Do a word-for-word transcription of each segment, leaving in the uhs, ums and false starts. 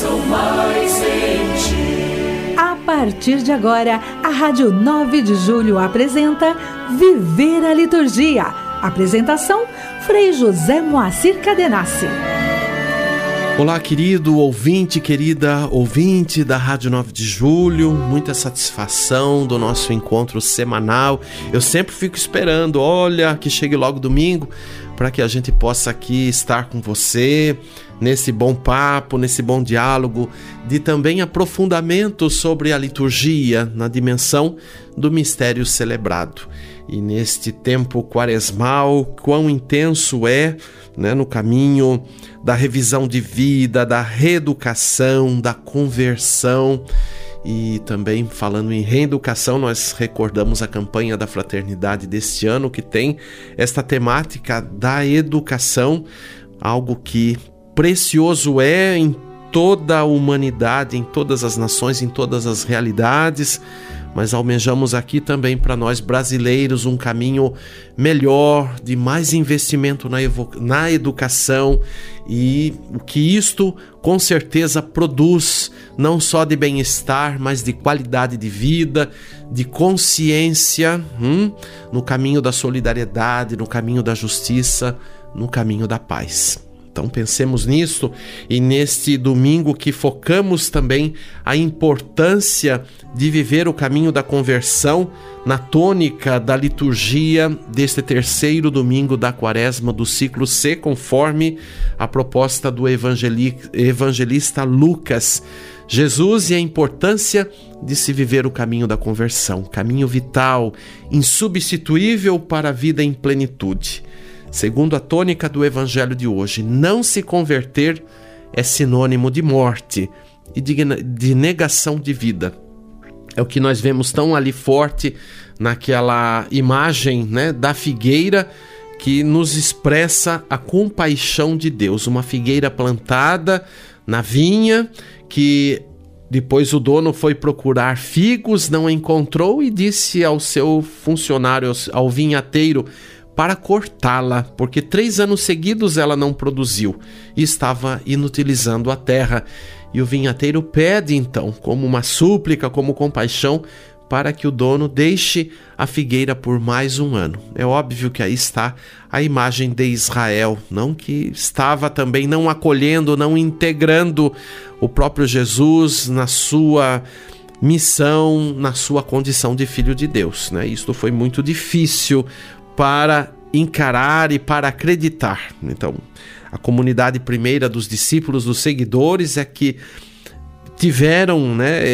cresçam mais em ti. A partir de agora, a Rádio nove de Julho apresenta Viver a Liturgia. Apresentação, Frei José Moacir Cadenassi. Olá, querido ouvinte, querida ouvinte da Rádio nove de Julho, muita satisfação do nosso encontro semanal. Eu sempre fico esperando, olha, que chegue logo domingo, para que a gente possa aqui estar com você, nesse bom papo, nesse bom diálogo, de também aprofundamento sobre a liturgia na dimensão do mistério celebrado. E neste tempo quaresmal, quão intenso é, né, no caminho da revisão de vida, da reeducação, da conversão. E também falando em reeducação, nós recordamos a campanha da Fraternidade deste ano, que tem esta temática da educação, algo que precioso é em toda a humanidade, em todas as nações, em todas as realidades, mas almejamos aqui também para nós brasileiros um caminho melhor, de mais investimento na, evo- na educação, e o que isto com certeza produz não só de bem-estar, mas de qualidade de vida, de consciência, hum, no caminho da solidariedade, no caminho da justiça, no caminho da paz. Então pensemos nisso, e neste domingo que focamos também a importância de viver o caminho da conversão na tônica da liturgia deste terceiro domingo da quaresma do ciclo C, conforme a proposta do evangeli- evangelista Lucas. Jesus e a importância de se viver o caminho da conversão, caminho vital, insubstituível para a vida em plenitude. Segundo a tônica do Evangelho de hoje, não se converter é sinônimo de morte e de negação de vida. É o que nós vemos tão ali forte naquela imagem, né, da figueira, que nos expressa a compaixão de Deus. Uma figueira plantada na vinha, que depois o dono foi procurar figos, não encontrou e disse ao seu funcionário, ao vinhateiro, para cortá-la, porque três anos seguidos ela não produziu e estava inutilizando a terra. E o vinhateiro pede então, como uma súplica, como compaixão, para que o dono deixe a figueira por mais um ano. É óbvio que aí está a imagem de Israel, não, que estava também não acolhendo, não integrando o próprio Jesus na sua missão, na sua condição de filho de Deus, né? Isto foi muito difícil para encarar e para acreditar. Então, a comunidade primeira dos discípulos, dos seguidores, é que tiveram, né,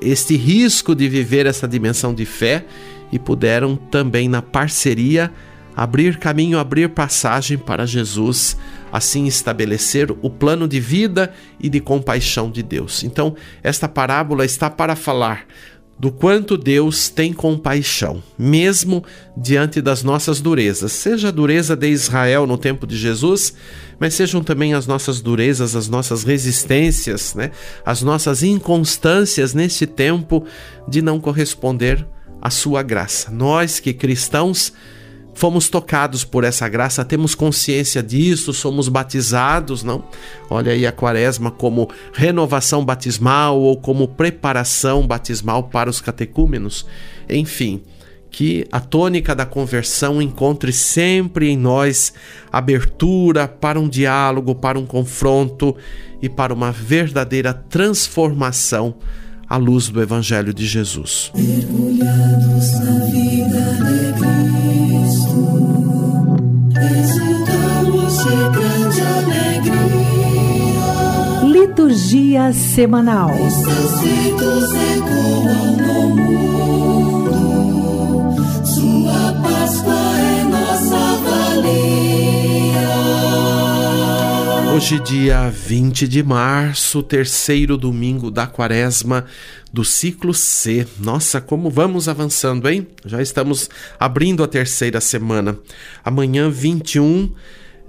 este risco de viver essa dimensão de fé e puderam também, na parceria, abrir caminho, abrir passagem para Jesus, assim estabelecer o plano de vida e de compaixão de Deus. Então, esta parábola está para falar do quanto Deus tem compaixão, mesmo diante das nossas durezas, seja a dureza de Israel no tempo de Jesus, mas sejam também as nossas durezas, as nossas resistências, né? As nossas inconstâncias neste tempo de não corresponder à sua graça. Nós que cristãos fomos tocados por essa graça, temos consciência disso, somos batizados, não? Olha aí a quaresma como renovação batismal ou como preparação batismal para os catecúmenos. Enfim, que a tônica da conversão encontre sempre em nós abertura para um diálogo, para um confronto e para uma verdadeira transformação à luz do Evangelho de Jesus. Mergulhados na vida de... Liturgia semanal. Hoje, dia vinte de março, terceiro domingo da quaresma do ciclo C. Nossa, como vamos avançando, hein? Já estamos abrindo a terceira semana. Amanhã, vinte e um,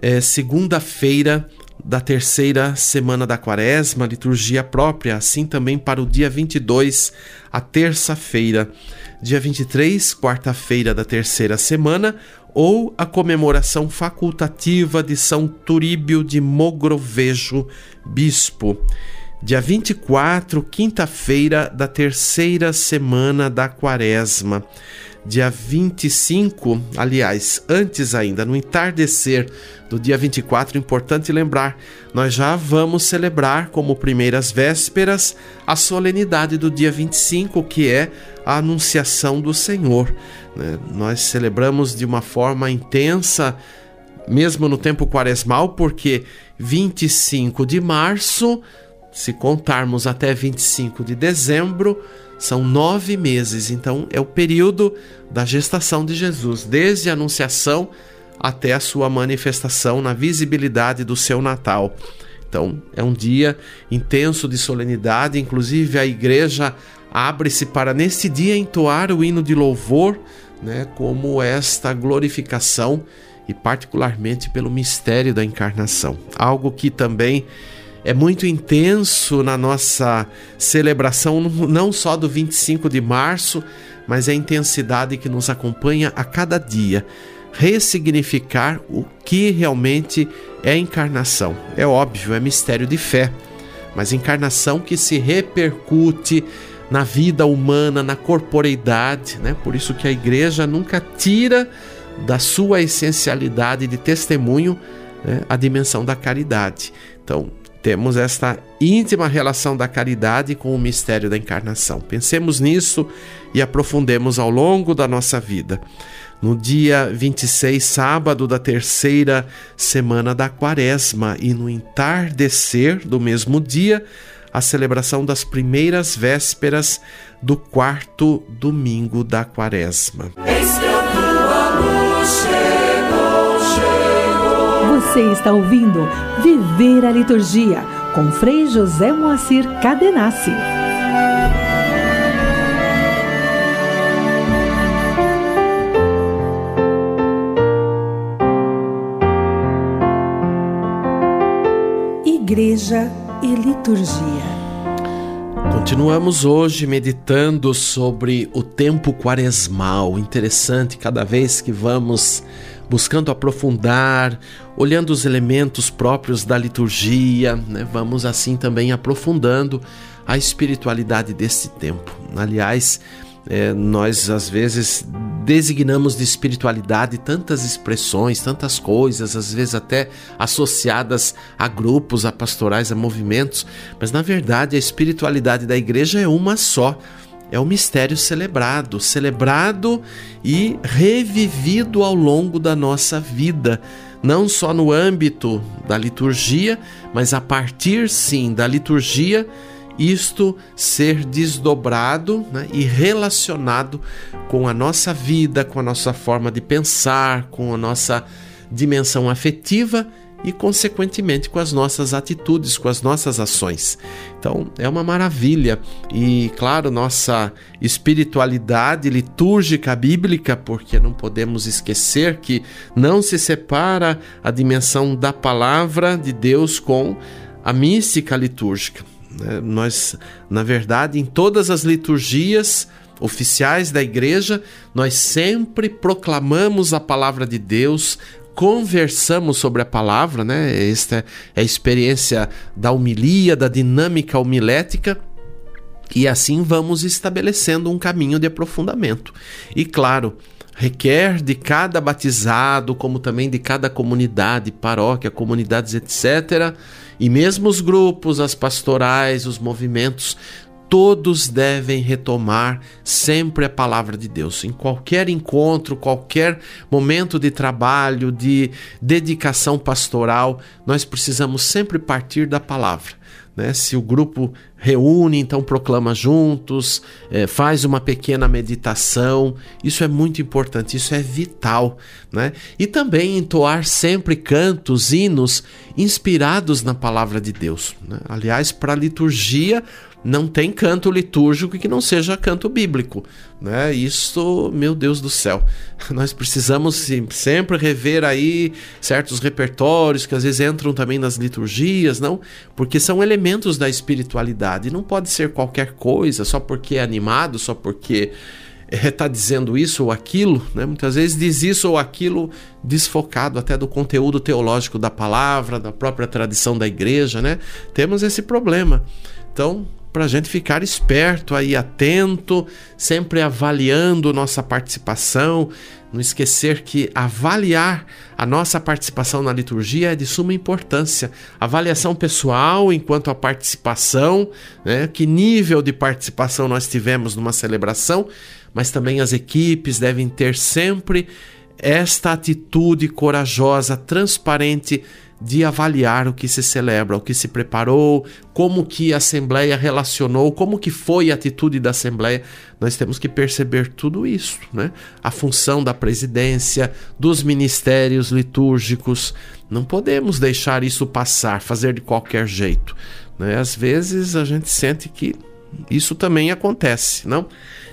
é, segunda-feira da terceira semana da quaresma, liturgia própria, assim também para o dia vinte e dois, a terça-feira, dia vinte e três, quarta-feira da terceira semana, ou a comemoração facultativa de São Turíbio de Mogrovejo, bispo. dia vinte e quatro, quinta-feira da terceira semana da quaresma. Dia vinte e cinco, aliás, antes ainda, no entardecer do dia vinte e quatro, importante lembrar, nós já vamos celebrar como primeiras vésperas a solenidade do dia vinte e cinco, que é a Anunciação do Senhor, né? Nós celebramos de uma forma intensa, mesmo no tempo quaresmal, porque vinte e cinco de março, se contarmos até vinte e cinco de dezembro, são nove meses, então é o período da gestação de Jesus, desde a anunciação até a sua manifestação na visibilidade do seu Natal. Então é um dia intenso de solenidade, inclusive a igreja abre-se para neste dia entoar o hino de louvor, né, como esta glorificação e particularmente pelo mistério da encarnação. Algo que também é muito intenso na nossa celebração, não só do vinte e cinco de março, mas a intensidade que nos acompanha a cada dia. Ressignificar o que realmente é encarnação. É óbvio, é mistério de fé, mas encarnação que se repercute na vida humana, na corporeidade, né? Por isso que a igreja nunca tira da sua essencialidade de testemunho, né, a dimensão da caridade. Então, temos esta íntima relação da caridade com o mistério da encarnação. Pensemos nisso e aprofundemos ao longo da nossa vida. No dia vinte e seis, sábado da terceira semana da quaresma, e no entardecer do mesmo dia, a celebração das primeiras vésperas do quarto domingo da quaresma. Eis que a tua luz chegou, chegou. Você está ouvindo Viver a Liturgia, com Frei José Moacir Cadenassi. Igreja e Liturgia. Continuamos hoje meditando sobre o tempo quaresmal. Interessante, cada vez que vamos buscando aprofundar, olhando os elementos próprios da liturgia, né? Vamos assim também aprofundando a espiritualidade desse tempo. Aliás, é, nós às vezes designamos de espiritualidade tantas expressões, tantas coisas, às vezes até associadas a grupos, a pastorais, a movimentos, mas na verdade a espiritualidade da igreja é uma só, é o mistério celebrado, celebrado e revivido ao longo da nossa vida, não só no âmbito da liturgia, mas a partir sim da liturgia, isto ser desdobrado, né, e relacionado com a nossa vida, com a nossa forma de pensar, com a nossa dimensão afetiva e, consequentemente, com as nossas atitudes, com as nossas ações. Então, é uma maravilha. E, claro, nossa espiritualidade litúrgica bíblica, porque não podemos esquecer que não se separa a dimensão da palavra de Deus com a mística litúrgica. Nós, na verdade, em todas as liturgias oficiais da igreja, nós sempre proclamamos a palavra de Deus, conversamos sobre a palavra, né? Esta é a experiência da homilia, da dinâmica homilética, e assim vamos estabelecendo um caminho de aprofundamento. E claro, requer de cada batizado, como também de cada comunidade, paróquia, comunidades, etcétera, e mesmo os grupos, as pastorais, os movimentos, todos devem retomar sempre a palavra de Deus. Em qualquer encontro, qualquer momento de trabalho, de dedicação pastoral, nós precisamos sempre partir da palavra, né? Se o grupo reúne, então proclama juntos, é, faz uma pequena meditação. Isso é muito importante, isso é vital, né? E também entoar sempre cantos, hinos inspirados na palavra de Deus, né? Aliás, para a liturgia, não tem canto litúrgico que não seja canto bíblico, né? Isso, meu Deus do céu, nós precisamos sempre rever aí certos repertórios que às vezes entram também nas liturgias, não? Porque são elementos da espiritualidade, não pode ser qualquer coisa, só porque é animado, só porque está dizendo isso ou aquilo, né? Muitas vezes diz isso ou aquilo desfocado até do conteúdo teológico da palavra, da própria tradição da igreja, né? Temos esse problema. Então, para a gente ficar esperto aí, atento, sempre avaliando nossa participação, não esquecer que avaliar a nossa participação na liturgia é de suma importância. Avaliação pessoal enquanto a participação, né? Que nível de participação nós tivemos numa celebração, mas também as equipes devem ter sempre esta atitude corajosa, transparente, de avaliar o que se celebra, o que se preparou, como que a Assembleia relacionou, como que foi a atitude da Assembleia. Nós temos que perceber tudo isso, né? A função da presidência, dos ministérios litúrgicos. Não podemos deixar isso passar, fazer de qualquer jeito, né? Às vezes a gente sente que isso também acontece, não?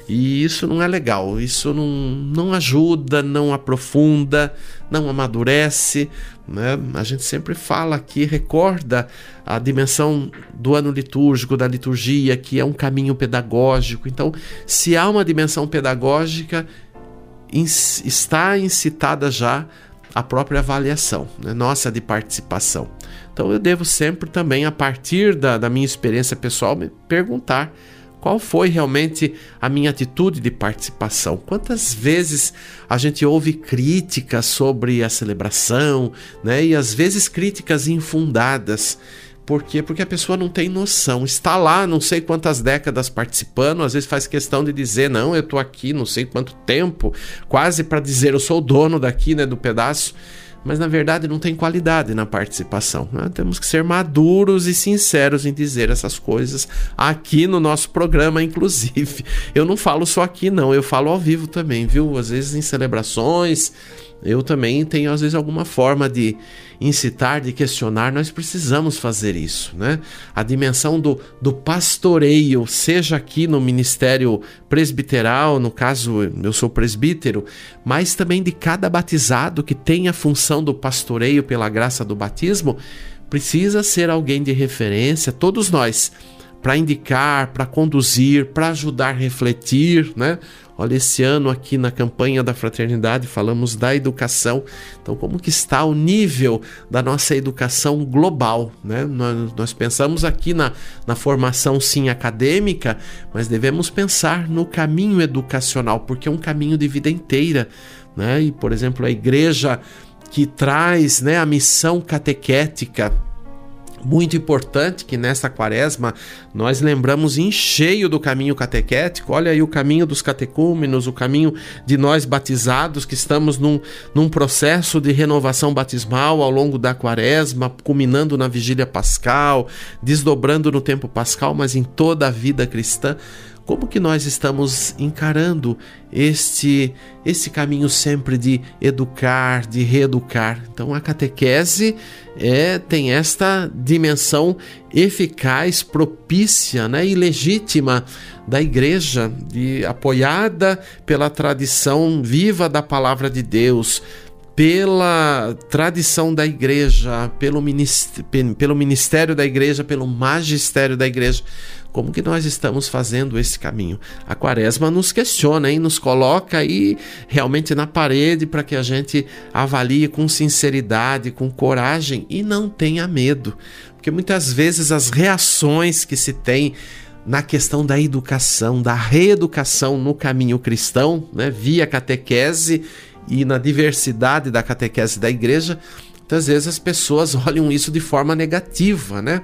E isso não é legal, isso não, não ajuda, não aprofunda, não amadurece, né? A gente sempre fala aqui, recorda a dimensão do ano litúrgico, da liturgia, que é um caminho pedagógico. Então, se há uma dimensão pedagógica, está incitada já a própria avaliação, né, nossa de participação. Então, eu devo sempre também, a partir da, da minha experiência pessoal, me perguntar: qual foi realmente a minha atitude de participação? Quantas vezes a gente ouve críticas sobre a celebração, né? E às vezes críticas infundadas. Por quê? Porque a pessoa não tem noção. Está lá não sei quantas décadas participando, às vezes faz questão de dizer: não, eu estou aqui não sei quanto tempo, quase para dizer eu sou o dono daqui, né, do pedaço. Mas, na verdade, não tem qualidade na participação, né? Temos que ser maduros e sinceros em dizer essas coisas aqui no nosso programa, inclusive. Eu não falo só aqui, não. Eu falo ao vivo também, viu? Às vezes em celebrações, eu também tenho, às vezes, alguma forma de incitar, de questionar. Nós precisamos fazer isso, né? A dimensão do, do pastoreio, seja aqui no ministério presbiteral, no caso, eu sou presbítero, mas também de cada batizado que tem a função do pastoreio pela graça do batismo, precisa ser alguém de referência, todos nós, para indicar, para conduzir, para ajudar a refletir, né? Olha, esse ano aqui na campanha da fraternidade falamos da educação. Então, como que está o nível da nossa educação global, né? Nós, nós pensamos aqui na, na formação, sim, acadêmica, mas devemos pensar no caminho educacional, porque é um caminho de vida inteira, né? E, por exemplo, a igreja que traz, né, a missão catequética, muito importante, que nesta quaresma nós lembramos em cheio do caminho catequético. Olha aí o caminho dos catecúmenos, o caminho de nós batizados que estamos num, num processo de renovação batismal ao longo da quaresma, culminando na vigília pascal, desdobrando no tempo pascal, mas em toda a vida cristã. Como que nós estamos encarando este, este caminho sempre de educar, de reeducar? Então, a catequese é, tem esta dimensão eficaz, propícia, né, e legítima da igreja, de, apoiada pela tradição viva da palavra de Deus, pela tradição da igreja, pelo ministério, pelo ministério da igreja, pelo magistério da igreja. Como que nós estamos fazendo esse caminho? A quaresma nos questiona, hein? Nos coloca aí realmente na parede para que a gente avalie com sinceridade, com coragem e não tenha medo. Porque muitas vezes as reações que se tem na questão da educação, da reeducação no caminho cristão, né, via catequese, e na diversidade da catequese da igreja, muitas vezes as pessoas olham isso de forma negativa, né?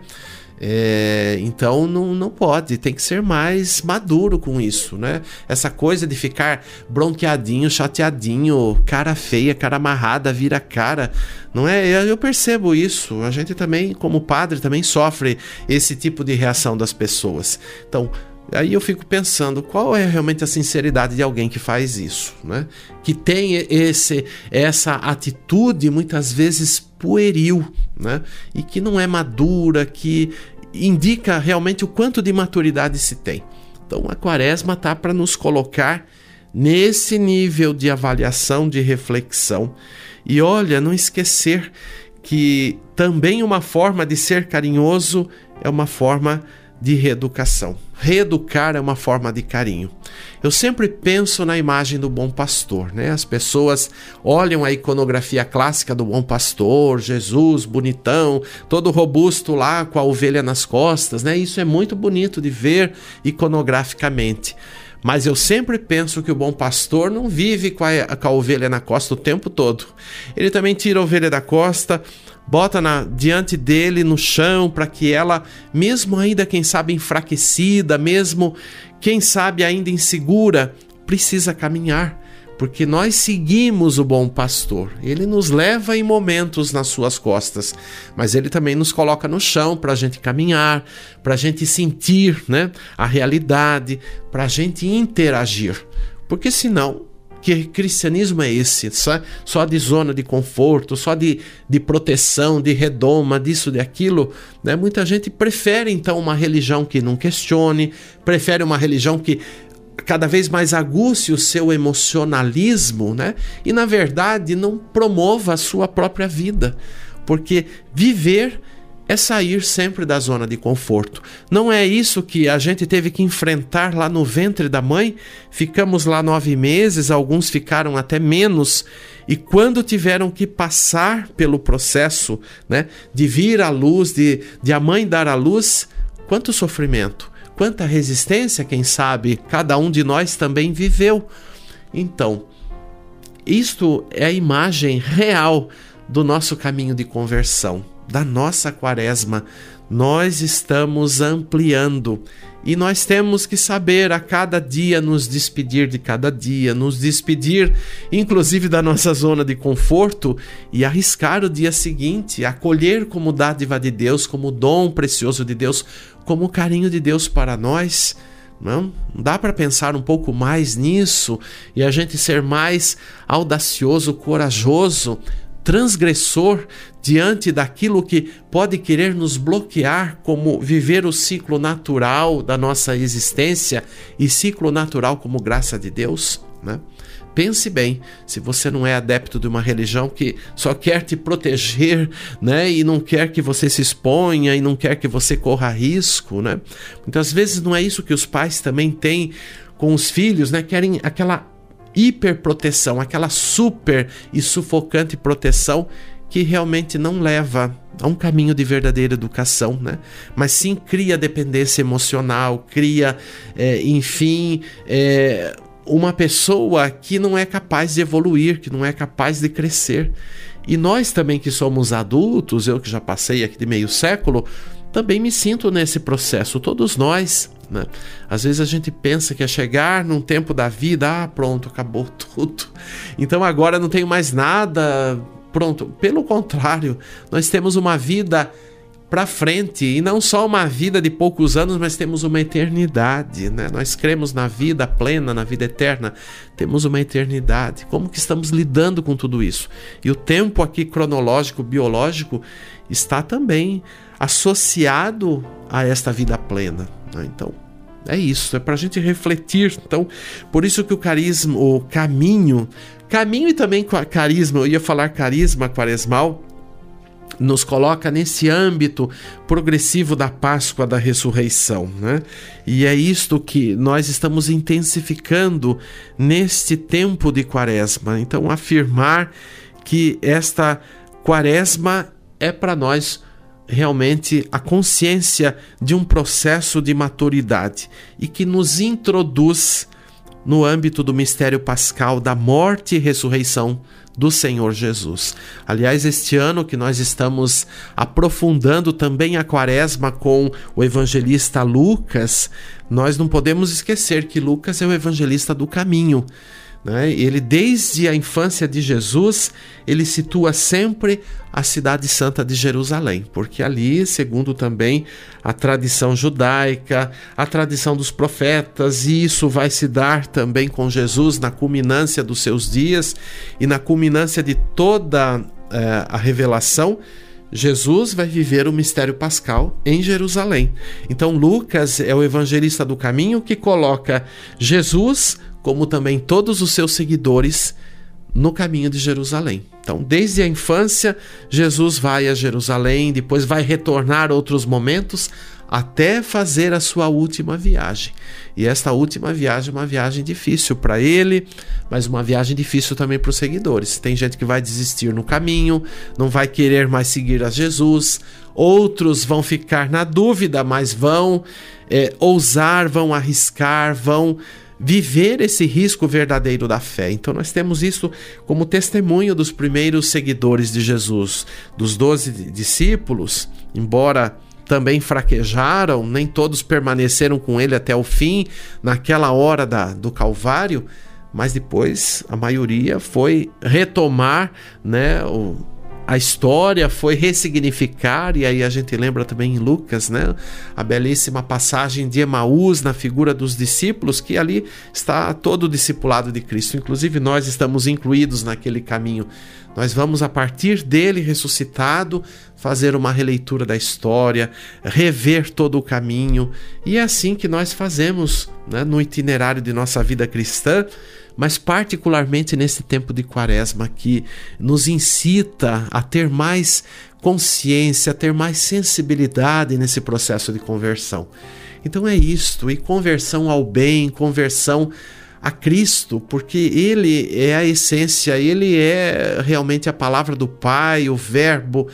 É, então não, não pode, tem que ser mais maduro com isso, né? Essa coisa de ficar bronqueadinho, chateadinho, cara feia, cara amarrada, vira cara, não é? Eu percebo isso, a gente também, como padre, também sofre esse tipo de reação das pessoas. Então, aí eu fico pensando, qual é realmente a sinceridade de alguém que faz isso, né? Que tem esse, essa atitude muitas vezes pueril, né? E que não é madura, que indica realmente o quanto de maturidade se tem. Então, a quaresma está para nos colocar nesse nível de avaliação, de reflexão. E olha, não esquecer que também uma forma de ser carinhoso é uma forma de reeducação. Reeducar é uma forma de carinho. Eu sempre penso na imagem do bom pastor, né? As pessoas olham a iconografia clássica do bom pastor, Jesus bonitão, todo robusto lá com a ovelha nas costas, né? Isso é muito bonito de ver iconograficamente. Mas eu sempre penso que o bom pastor não vive com a, com a ovelha na costa o tempo todo. Ele também tira a ovelha da costa, bota na, diante dele no chão para que ela, mesmo ainda quem sabe enfraquecida, mesmo quem sabe ainda insegura, precisa caminhar. Porque nós seguimos o bom pastor. Ele nos leva em momentos nas suas costas, mas ele também nos coloca no chão para a gente caminhar, para a gente sentir, né, a realidade, para a gente interagir. Porque senão, que cristianismo é esse? Só, só de zona de conforto, só de, de proteção, de redoma, disso, daquilo, né? Muita gente prefere então uma religião que não questione, prefere uma religião que cada vez mais aguce o seu emocionalismo, né? E na verdade não promova a sua própria vida, porque viver é sair sempre da zona de conforto. Não é isso que a gente teve que enfrentar lá no ventre da mãe? Ficamos lá nove meses, alguns ficaram até menos, e quando tiveram que passar pelo processo, né, de vir à luz, de, de a mãe dar à luz, quanto sofrimento! Quanta resistência, quem sabe, cada um de nós também viveu. Então, isto é a imagem real do nosso caminho de conversão, da nossa quaresma. Nós estamos ampliando e nós temos que saber a cada dia nos despedir de cada dia, nos despedir inclusive da nossa zona de conforto e arriscar o dia seguinte, acolher como dádiva de Deus, como dom precioso de Deus, como carinho de Deus para nós. Não dá para pensar um pouco mais nisso e a gente ser mais audacioso, corajoso, transgressor diante daquilo que pode querer nos bloquear, como viver o ciclo natural da nossa existência e ciclo natural como graça de Deus, né? Pense bem, se você não é adepto de uma religião que só quer te proteger, né, e não quer que você se exponha e não quer que você corra risco, né? Muitas vezes não é isso que os pais também têm com os filhos, né? Querem aquela hiperproteção, aquela super e sufocante proteção que realmente não leva a um caminho de verdadeira educação, né? Mas sim cria dependência emocional, cria, é, enfim, é, uma pessoa que não é capaz de evoluir, que não é capaz de crescer. E nós também que somos adultos, eu que já passei aqui de meio século, também me sinto nesse processo, todos nós, né? Às vezes a gente pensa que é chegar num tempo da vida, ah, pronto, acabou tudo, então agora não tenho mais nada, pronto. Pelo contrário, nós temos uma vida para frente, e não só uma vida de poucos anos, mas temos uma eternidade, né? Nós cremos na vida plena, na vida eterna, temos uma eternidade. Como que estamos lidando com tudo isso? E o tempo aqui cronológico, biológico, está também associado a esta vida plena, né? Então é isso, é para a gente refletir. Então, por isso que o carisma, o caminho, caminho e também carisma, eu ia falar carisma quaresmal, nos coloca nesse âmbito progressivo da Páscoa da Ressurreição, né? E é isto que nós estamos intensificando neste tempo de quaresma. Então, afirmar que esta quaresma é para nós realmente a consciência de um processo de maturidade e que nos introduz no âmbito do mistério pascal da morte e ressurreição do Senhor Jesus. Aliás, este ano que nós estamos aprofundando também a quaresma com o evangelista Lucas, nós não podemos esquecer que Lucas é o evangelista do caminho, né? Ele, desde a infância de Jesus, ele situa sempre a cidade santa de Jerusalém, porque ali, segundo também a tradição judaica, a tradição dos profetas, e isso vai se dar também com Jesus na culminância dos seus dias e na culminância de toda eh, a revelação, Jesus vai viver o mistério pascal em Jerusalém. Então Lucas é o evangelista do caminho que coloca Jesus, como também todos os seus seguidores, no caminho de Jerusalém. Então, desde a infância, Jesus vai a Jerusalém, depois vai retornar outros momentos, até fazer a sua última viagem. E esta última viagem é uma viagem difícil para ele, mas uma viagem difícil também para os seguidores. Tem gente que vai desistir no caminho, não vai querer mais seguir a Jesus. Outros vão ficar na dúvida, mas vão é, ousar, vão arriscar, vão viver esse risco verdadeiro da fé. Então nós temos isso como testemunho dos primeiros seguidores de Jesus, dos doze discípulos, embora também fraquejaram, nem todos permaneceram com ele até o fim, naquela hora da, do Calvário, mas depois a maioria foi retomar, né, o, a história, foi ressignificar, e aí a gente lembra também em Lucas, né, a belíssima passagem de Emaús na figura dos discípulos, que ali está todo o discipulado de Cristo, inclusive nós estamos incluídos naquele caminho. Nós vamos, a partir dele ressuscitado, fazer uma releitura da história, rever todo o caminho. E é assim que nós fazemos, né, no itinerário de nossa vida cristã, mas particularmente nesse tempo de Quaresma, que nos incita a ter mais consciência, a ter mais sensibilidade nesse processo de conversão. Então é isto, e conversão ao bem, conversão a Cristo, porque Ele é a essência, Ele é realmente a palavra do Pai, o Verbo,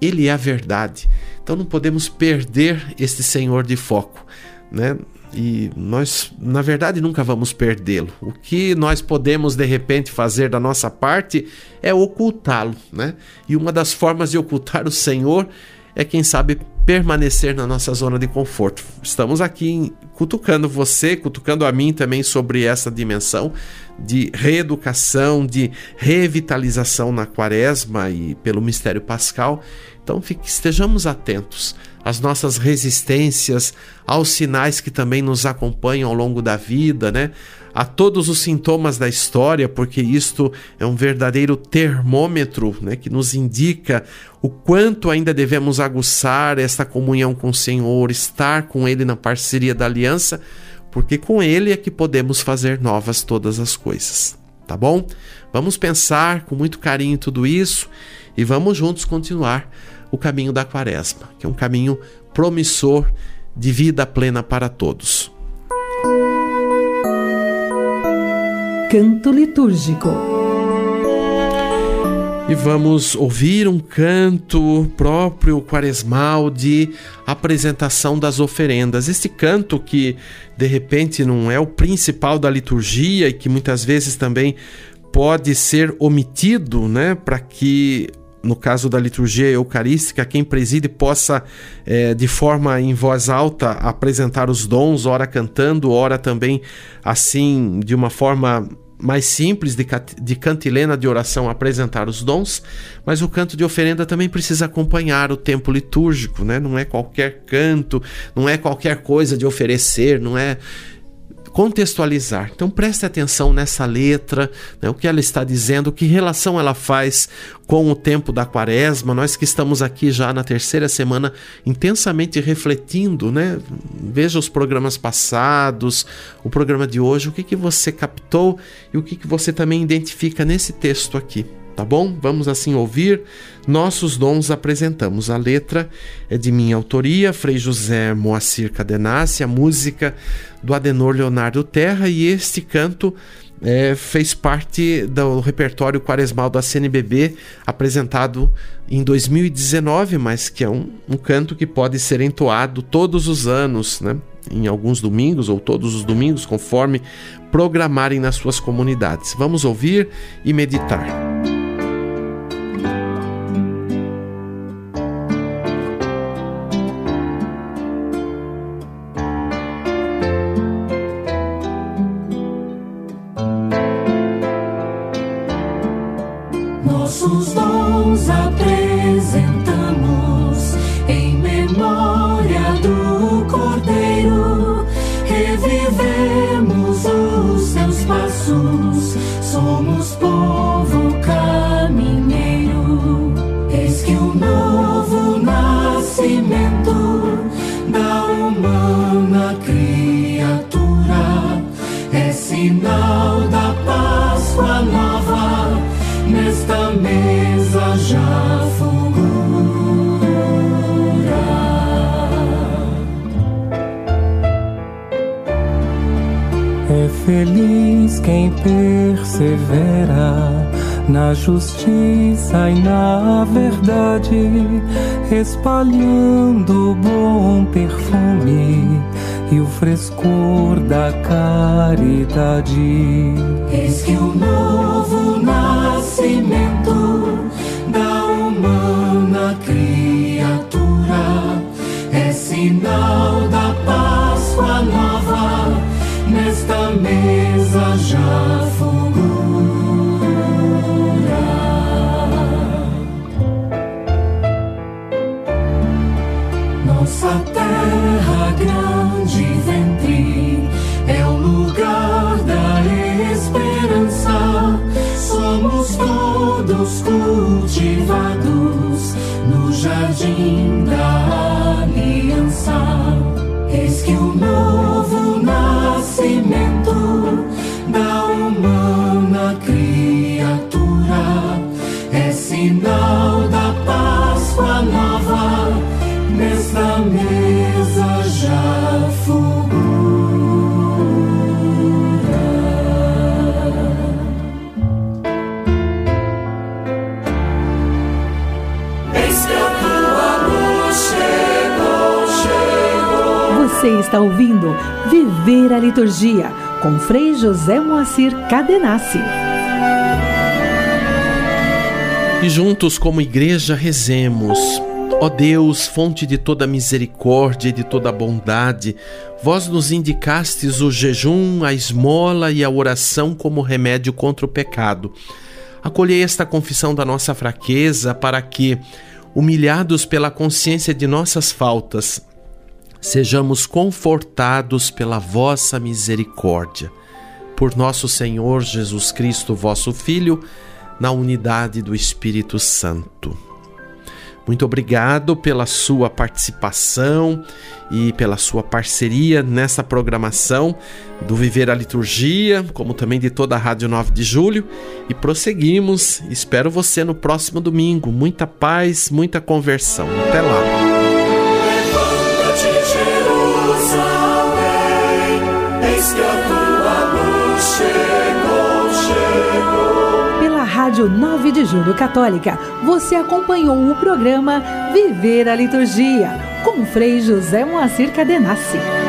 Ele é a verdade. Então não podemos perder este Senhor de foco, né? E nós, na verdade, nunca vamos perdê-lo. O que nós podemos, de repente, fazer da nossa parte é ocultá-lo, né? E uma das formas de ocultar o Senhor é, quem sabe, permanecer na nossa zona de conforto. Estamos aqui cutucando você, cutucando a mim também sobre essa dimensão de reeducação, de revitalização na Quaresma e pelo mistério pascal. Então fique, estejamos atentos às nossas resistências, aos sinais que também nos acompanham ao longo da vida, né? A todos os sintomas da história, porque isto é um verdadeiro termômetro, né, que nos indica o quanto ainda devemos aguçar esta comunhão com o Senhor, estar com Ele na parceria da aliança, porque com Ele é que podemos fazer novas todas as coisas, tá bom? Vamos pensar com muito carinho tudo isso e vamos juntos continuar o caminho da Quaresma, que é um caminho promissor de vida plena para todos. Canto litúrgico. E vamos ouvir um canto próprio quaresmal de apresentação das oferendas. Este canto, que de repente não é o principal da liturgia e que muitas vezes também pode ser omitido, né, para que, no caso da liturgia eucarística, quem preside possa, é, de forma em voz alta, apresentar os dons, ora cantando, ora também assim, de uma forma mais simples, de, de cantilena de oração, apresentar os dons. Mas o canto de oferenda também precisa acompanhar o tempo litúrgico, né? Não é qualquer canto, não é qualquer coisa de oferecer, não é contextualizar. Então preste atenção nessa letra, né, o que ela está dizendo, que relação ela faz com o tempo da Quaresma. Nós que estamos aqui já na terceira semana intensamente refletindo, né? Veja os programas passados, o programa de hoje, o que, que você captou e o que, que você também identifica nesse texto aqui, tá bom? Vamos assim ouvir Nossos Dons Apresentamos. A letra é de minha autoria, Frei José Moacir Cadenassi, a música do Adenor Leonardo Terra, e este canto é, fez parte do repertório quaresmal da C N B B, apresentado em dois mil e dezenove, mas que é um, um canto que pode ser entoado todos os anos, né? Em alguns domingos ou todos os domingos, conforme programarem nas suas comunidades. Vamos ouvir e meditar. Vivemos os seus passos, somos povo Feliz quem persevera na justiça e na verdade, espalhando o bom perfume e o frescor da caridade. Eis que o novo nascimento da humana criatura é sinal da Páscoa nova, nesta mesa já fulgura. Nossa terra grande e ventre é o lugar da esperança. Somos todos cultivados no jardim da aliança. Eis que o novo nascimento da humana criatura é sinal da Páscoa nova, nesta mesa já fulgura. Eis que a tua luz chegou, chegou. Você está ouvindo Viver a Liturgia, com Frei José Moacir Cadenassi. E juntos como igreja rezemos: ó Deus, fonte de toda misericórdia e de toda bondade, vós nos indicastes o jejum, a esmola e a oração como remédio contra o pecado. Acolhei esta confissão da nossa fraqueza para que, humilhados pela consciência de nossas faltas, sejamos confortados pela vossa misericórdia. Por nosso Senhor Jesus Cristo, vosso Filho, na unidade do Espírito Santo. Muito obrigado pela sua participação e pela sua parceria nessa programação do Viver a Liturgia, como também de toda a Rádio nove de Julho. E prosseguimos. Espero você no próximo domingo. Muita paz, muita conversão. Até lá. Rádio nove de Julho Católica, você acompanhou o programa Viver a Liturgia, com Frei José Moacir Cadenassi.